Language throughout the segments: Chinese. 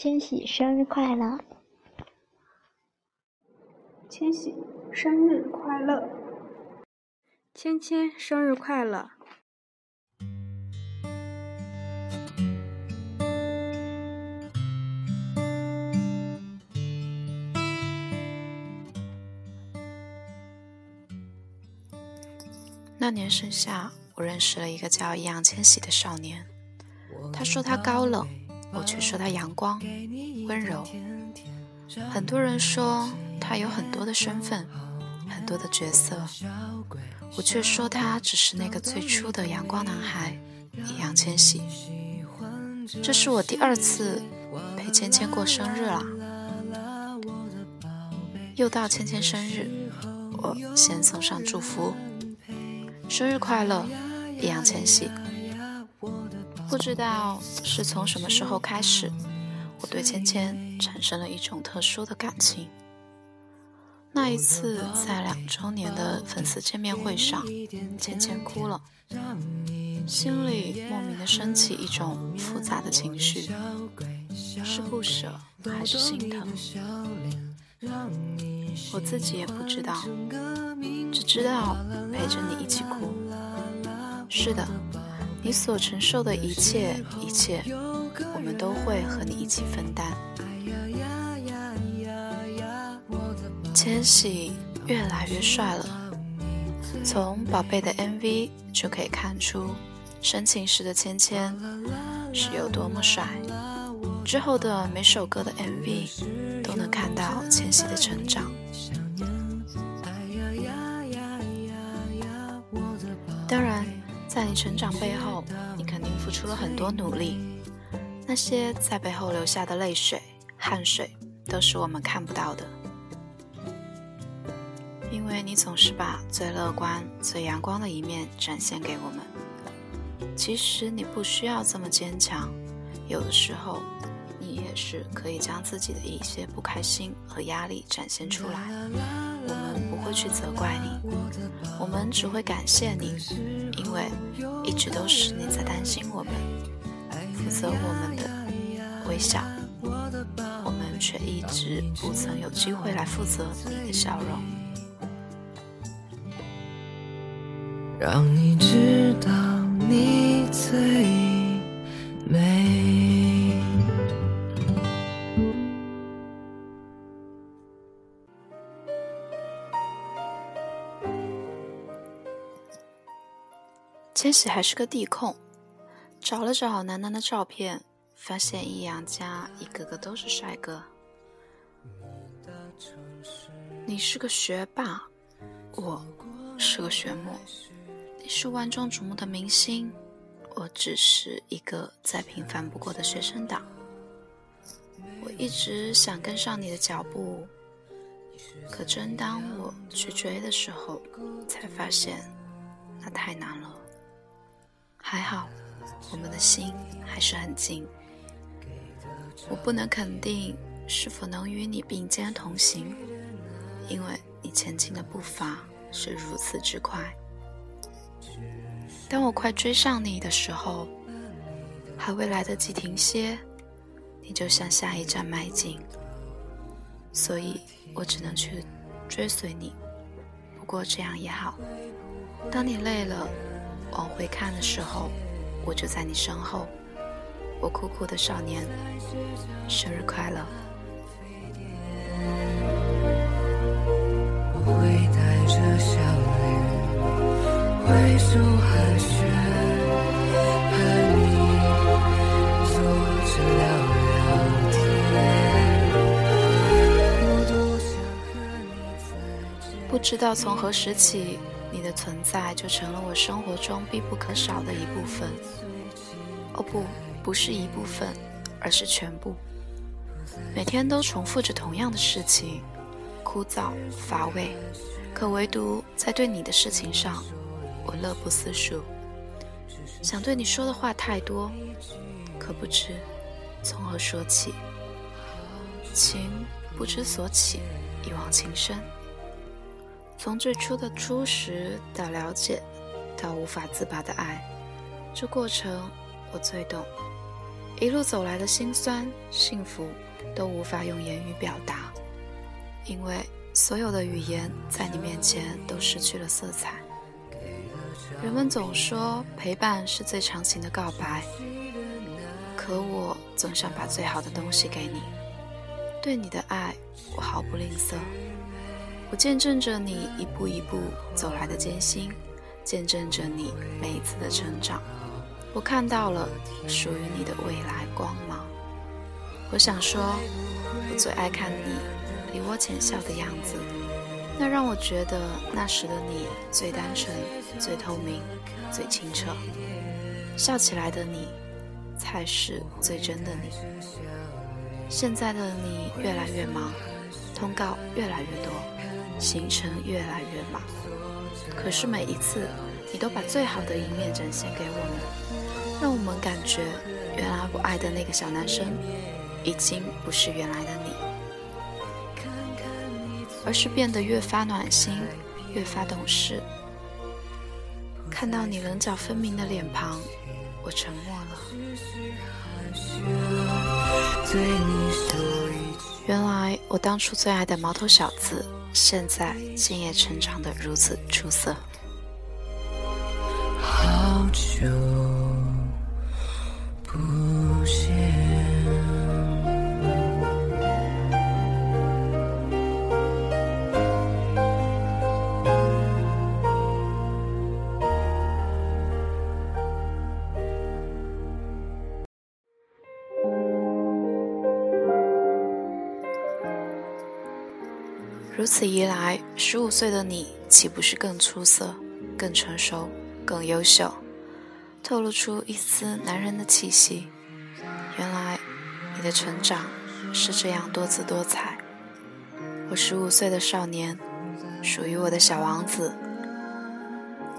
千玺生日快乐！千玺生日快乐！芊芊生日快乐！那年盛夏，我认识了一个叫易烊千玺的少年。他说他高冷，我却说他阳光温柔。很多人说他有很多的身份，很多的角色，我却说他只是那个最初的阳光男孩易烊千玺。这是我第二次陪芊芊过生日了。又到芊芊生日，我先送上祝福。生日快乐，易烊千玺。不知道是从什么时候开始，我对芊芊产生了一种特殊的感情。那一次在2周年的粉丝见面会上，芊芊哭了，心里莫名的升起一种复杂的情绪，是不舍还是心疼？我自己也不知道，只知道陪着你一起哭。是的，你所承受的一切，我们都会和你一起分担。千玺越来越帅了，从宝贝的 MV 就可以看出深情时的芊芊是有多么帅。之后的每首歌的 MV 都能看到千玺的成长。当然，在你成长背后，你肯定付出了很多努力，那些在背后流下的泪水、汗水，都是我们看不到的。因为你总是把最乐观、最阳光的一面展现给我们。其实你不需要这么坚强，有的时候，你也是可以将自己的一些不开心和压力展现出来。我们不会去责怪你，我们只会感谢你，因为一直都是你在担心我们，负责我们的微笑，我们却一直不曾有机会来负责你的笑容。让你知道你最美。千玺还是个地控，找了找楠楠的照片，发现易烊家一个个都是帅哥。你是个学霸，我是个学妹，你是万众瞩目的明星，我只是一个再平凡不过的学生党。我一直想跟上你的脚步，可正当我去追的时候，才发现那太难了。还好，我们的心还是很近。我不能肯定是否能与你并肩同行，因为你前进的步伐是如此之快。当我快追上你的时候，还未来得及停歇，你就向下一站迈进，所以我只能去追随你。不过这样也好，当你累了往回看的时候，我就在你身后。我酷酷的少年，生日快乐！我会带着笑脸回首寒暄，和你坐着聊聊天。我多想和你再见。不知道从何时起，你的存在就成了我生活中必不可少的一部分。哦不，不是一部分，而是全部。每天都重复着同样的事情，枯燥乏味，可唯独在对你的事情上，我乐不思蜀。想对你说的话太多，可不知从何说起。情不知所起，一往情深。从最初的初识到了解，到无法自拔的爱，这过程我最懂，一路走来的辛酸、幸福都无法用言语表达，因为所有的语言在你面前都失去了色彩。人们总说陪伴是最长情的告白，可我总想把最好的东西给你，对你的爱我毫不吝啬。我见证着你一步一步走来的艰辛，见证着你每一次的成长，我看到了属于你的未来光芒。我想说，我最爱看你离我浅笑的样子，那让我觉得那时的你最单纯、最透明、最清澈，笑起来的你才是最真的你。现在的你越来越忙，通告越来越多，行程越来越忙，可是每一次你都把最好的一面展现给我们，让我们感觉原来我爱的那个小男生已经不是原来的你，而是变得越发暖心，越发懂事。看到你棱角分明的脸庞，我沉默了。原来我当初最爱的毛头小子，现在竟也成长得如此出色。好久不见。如此一来，15岁的你岂不是更出色、更成熟、更优秀，透露出一丝男人的气息。原来你的成长是这样多姿多彩。我15岁的少年，属于我的小王子，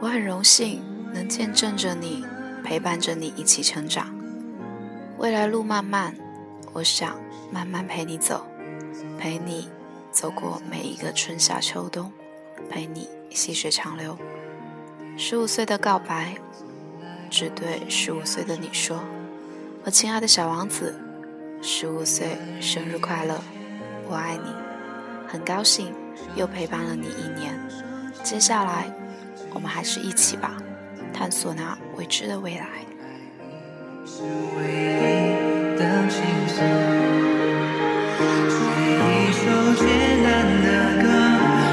我很荣幸能见证着你，陪伴着你一起成长。未来路漫漫，我想慢慢陪你走，陪你走过每一个春夏秋冬，陪你细水长流。15岁的告白，只对15岁的你说，我亲爱的小王子，15岁生日快乐，我爱你，很高兴又陪伴了你1年，接下来我们还是一起吧，探索那未知的未来。是唯一的轻松，一首简单的歌，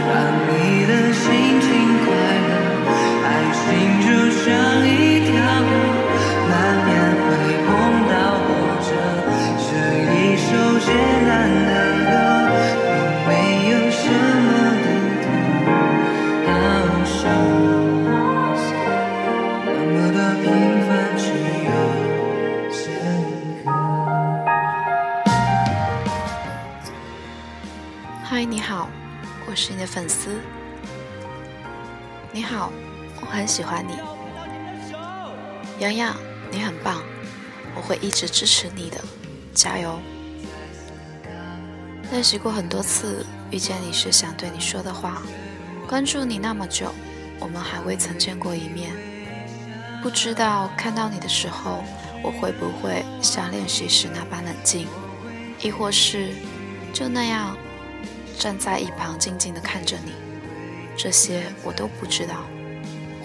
让你的心情快乐。爱情就像一条路，难免会碰到波折。这一首简单的歌，并没有什么的好笑，那么的平凡，只有深刻。嗨，你好，我是你的粉丝。你好，我很喜欢你。洋洋，你很棒，我会一直支持你的，加油。练习过很多次，遇见你时想对你说的话，关注你那么久，我们还未曾见过一面，不知道看到你的时候，我会不会像练习时那般冷静，亦或是就那样站在一旁静静地看着你，这些我都不知道，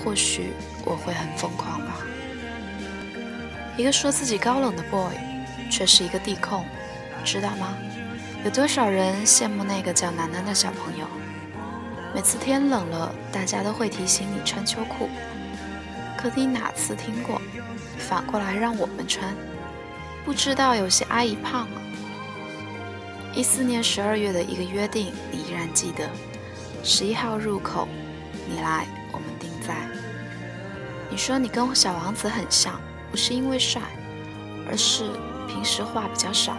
或许我会很疯狂吧。一个说自己高冷的 boy， 却是一个地控，知道吗？有多少人羡慕那个叫楠楠的小朋友，每次天冷了，大家都会提醒你穿秋裤，可你哪次听过，反过来让我们穿，不知道有些阿姨胖了。2014年12月的一个约定，你依然记得。11号入口，你来，我们定在。你说你跟小王子很像，不是因为帅，而是平时话比较少，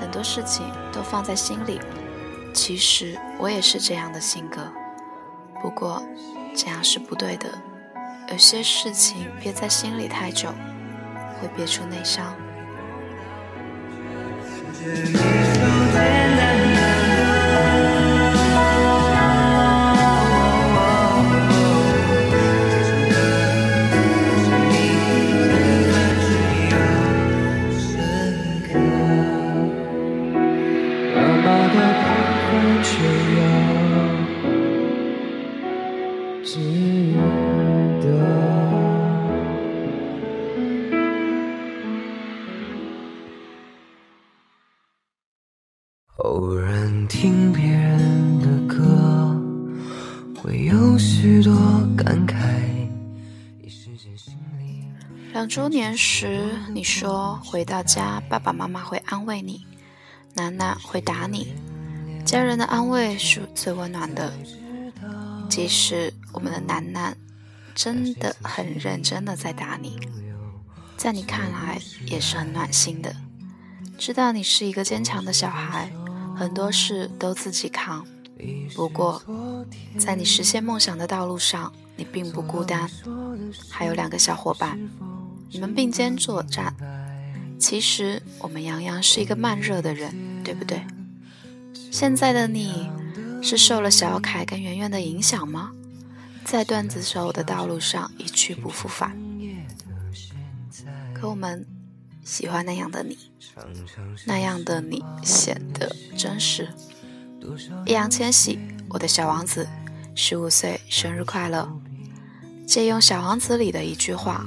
很多事情都放在心里。其实我也是这样的性格，不过这样是不对的。有些事情憋在心里太久，会憋出内伤。这样值得。偶然听别人的歌，会有许多感慨。2周年时，你说回到家，爸爸妈妈会安慰你，奶奶会打你。家人的安慰是最温暖的，即使我们的奶奶真的很认真的在打你，在你看来也是很暖心的。知道你是一个坚强的小孩，很多事都自己扛。不过在你实现梦想的道路上，你并不孤单，还有2个小伙伴，你们并肩作战。其实我们洋洋是一个慢热的人，对不对？现在的你是受了小凯跟圆圆的影响吗？在段子手的道路上一去不复返。可我们喜欢那样的你，那样的你显得真实。易烊千玺，我的小王子，15岁生日快乐。借用小王子里的一句话，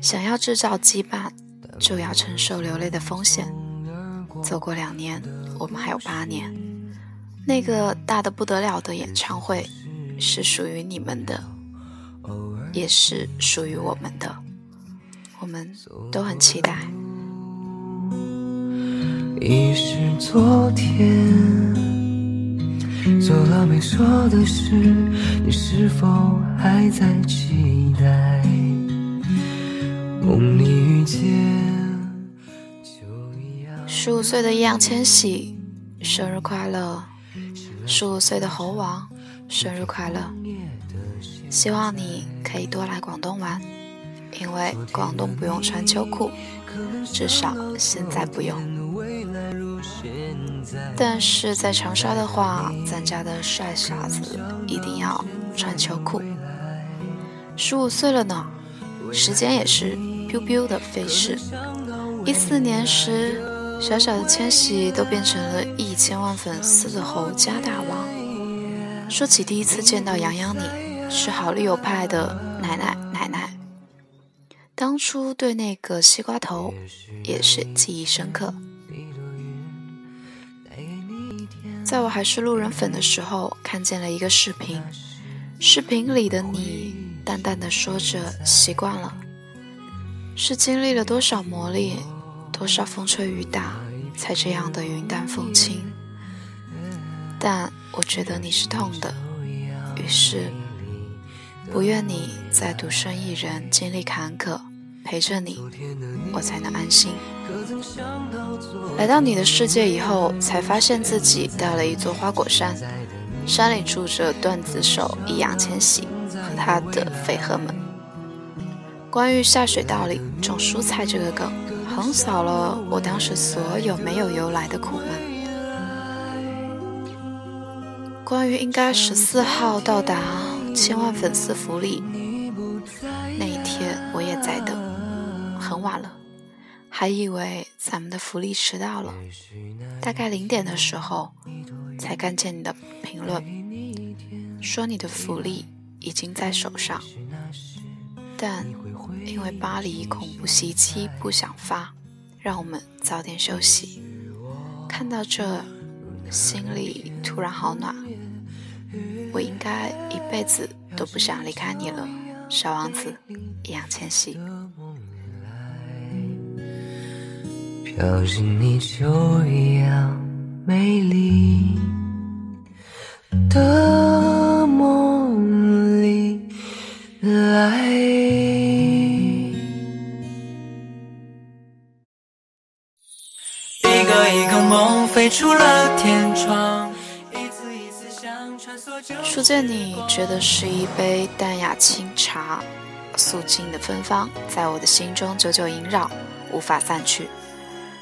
想要制造羁绊，就要承受流泪的风险。走过2年，我们还有8年。那个大得不得了的演唱会是属于你们的，也是属于我们的。我们都很期待。已是昨天，做了没说的事，你是否还在期待？梦里遇见就一样。15岁的易烊千玺，生日快乐！15岁的猴王，生日快乐！希望你可以多来广东玩。因为广东不用穿秋裤，至少现在不用。但是在长沙的话，咱家的帅傻子一定要穿秋裤。15岁了呢，时间也是 biu biu 的飞逝。14年时，小小的千玺都变成了1000万粉丝的侯家大王。说起第一次见到洋洋你，是好丽友派的奶奶。当初对那个西瓜头也是记忆深刻。在我还是路人粉的时候，看见了一个视频里的你淡淡的说着习惯了。是经历了多少磨砺，多少风吹雨打，才这样的云淡风轻。但我觉得你是痛的，于是不愿你再独身一人经历坎坷，陪着你我才能安心。来到你的世界以后，才发现自己到了一座花果山，山里住着段子手易烊千玺和他的肥鹤们。关于下水道里种蔬菜这个梗，横扫了我当时所有没有由来的苦闷。关于应该14号到达1000万粉丝福利，那一天我也在等，很晚了，还以为咱们的福利迟到了。大概0点的时候，才看见你的评论，说你的福利已经在手上，但因为巴黎恐怖袭击不想发，让我们早点休息。看到这，心里突然好暖。我应该一辈子都不想离开你了，小王子易烊千玺。飘进你就一样美丽的梦里来。一个一个梦飞出了天窗。初见你，觉得是一杯淡雅清茶，素净的芬芳在我的心中久久萦绕，无法散去。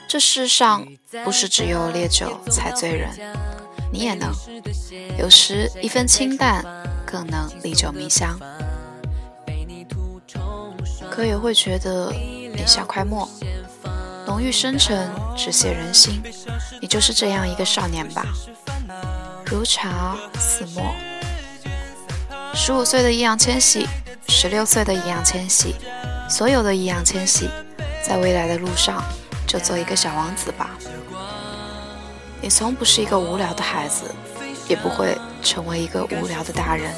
这世上不是只有烈酒才醉人，你也能。有时一份清淡更能历久弥香。可也会觉得你像块墨，浓郁深沉，直泻人心。你就是这样一个少年吧，如潮似墨。15岁的易烊千玺，16岁的易烊千玺，所有的易烊千玺，在未来的路上就做一个小王子吧。你从不是一个无聊的孩子，也不会成为一个无聊的大人，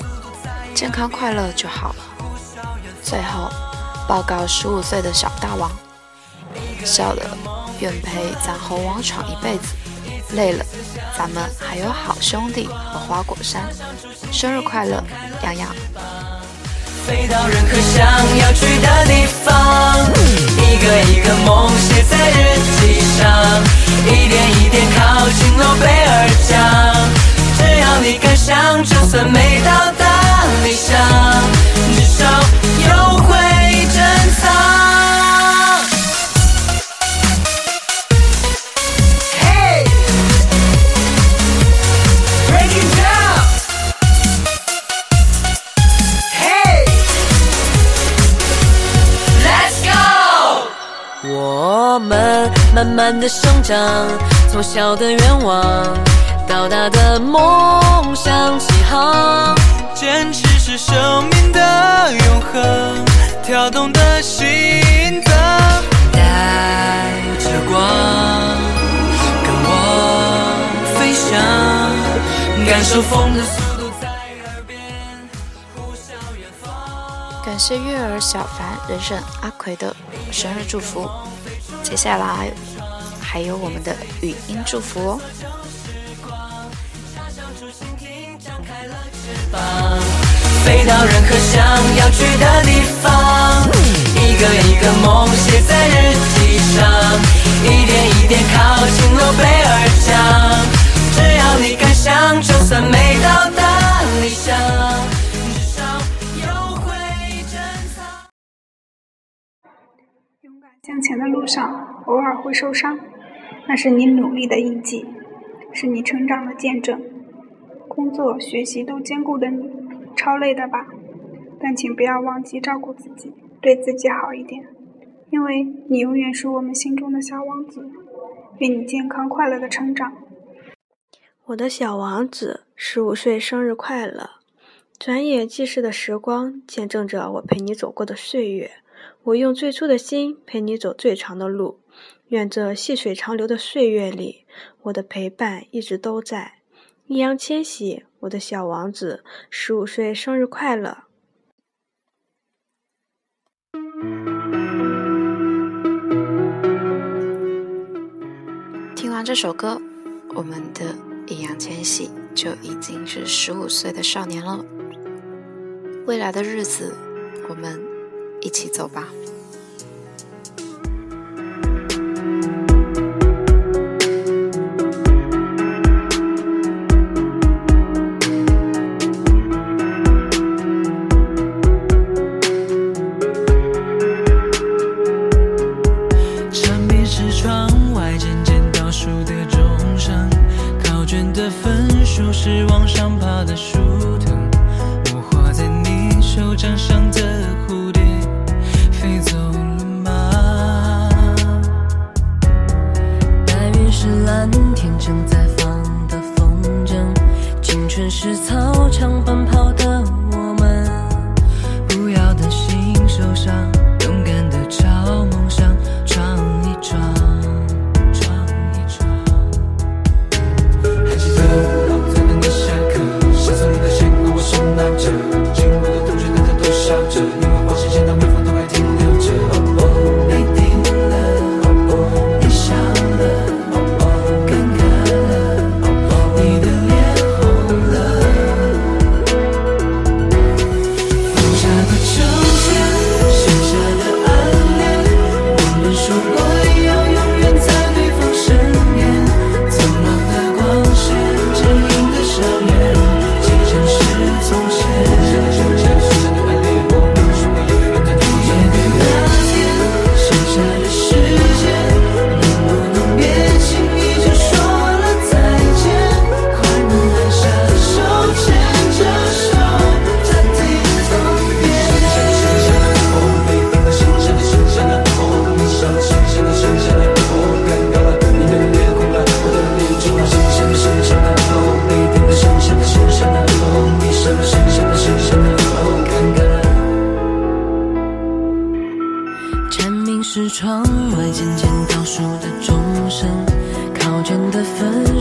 健康快乐就好了。最后报告15岁的小大王，笑了愿陪咱猴王闯一辈子，累了咱们还有好兄弟和花果山。生日快乐，洋洋。飞到任何想要去的地方，一个一个梦写在日记上，一点一点靠近诺贝尔奖。只要你敢想，就算没到达理想，至少有会珍藏。Hey Breaking down Hey Let's go。 我们慢慢的生长，从小的愿望到达的梦想起航，坚持是生命的永恒，跳动的心脏，带着光，跟我飞翔，感受风的速度在耳边，呼啸远方。感谢月儿、小凡、人生、阿奎的生日祝福，接下来还有我们的语音祝福哦。飞到任何想要去的地方，一个一个梦写在日记上，一点一点靠近诺贝尔奖。只要你敢想，就算没到达理想，至少有会珍藏。勇敢向前的路上，偶尔会受伤，那是你努力的印记，是你成长的见证。工作、学习都兼顾的你，超累的吧？但请不要忘记照顾自己，对自己好一点，因为你永远是我们心中的小王子。愿你健康快乐的成长。我的小王子，15岁生日快乐！转眼即逝的时光，见证着我陪你走过的岁月。我用最初的心陪你走最长的路。愿这细水长流的岁月里，我的陪伴一直都在。易烊千玺，我的小王子，15岁生日快乐！听完这首歌，我们的易烊千玺就已经是15岁的少年了。未来的日子，我们一起走吧。是往上爬的树藤，我画在你手掌上的蝴蝶飞走了吗？白云是蓝天正在放的风筝，青春是操场奔跑的我们，不要担心受伤，勇敢地朝梦想闯一闯，闯一闯。还记得拿着经过的同学，大家都笑着，因为花式剪刀每逢都还停留着。哦哦，你停了，哦哦，你笑了，哦哦，尴尬了，哦哦，你的脸红了。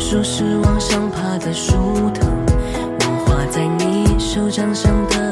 树是往上爬的树藤，我画在你手掌上的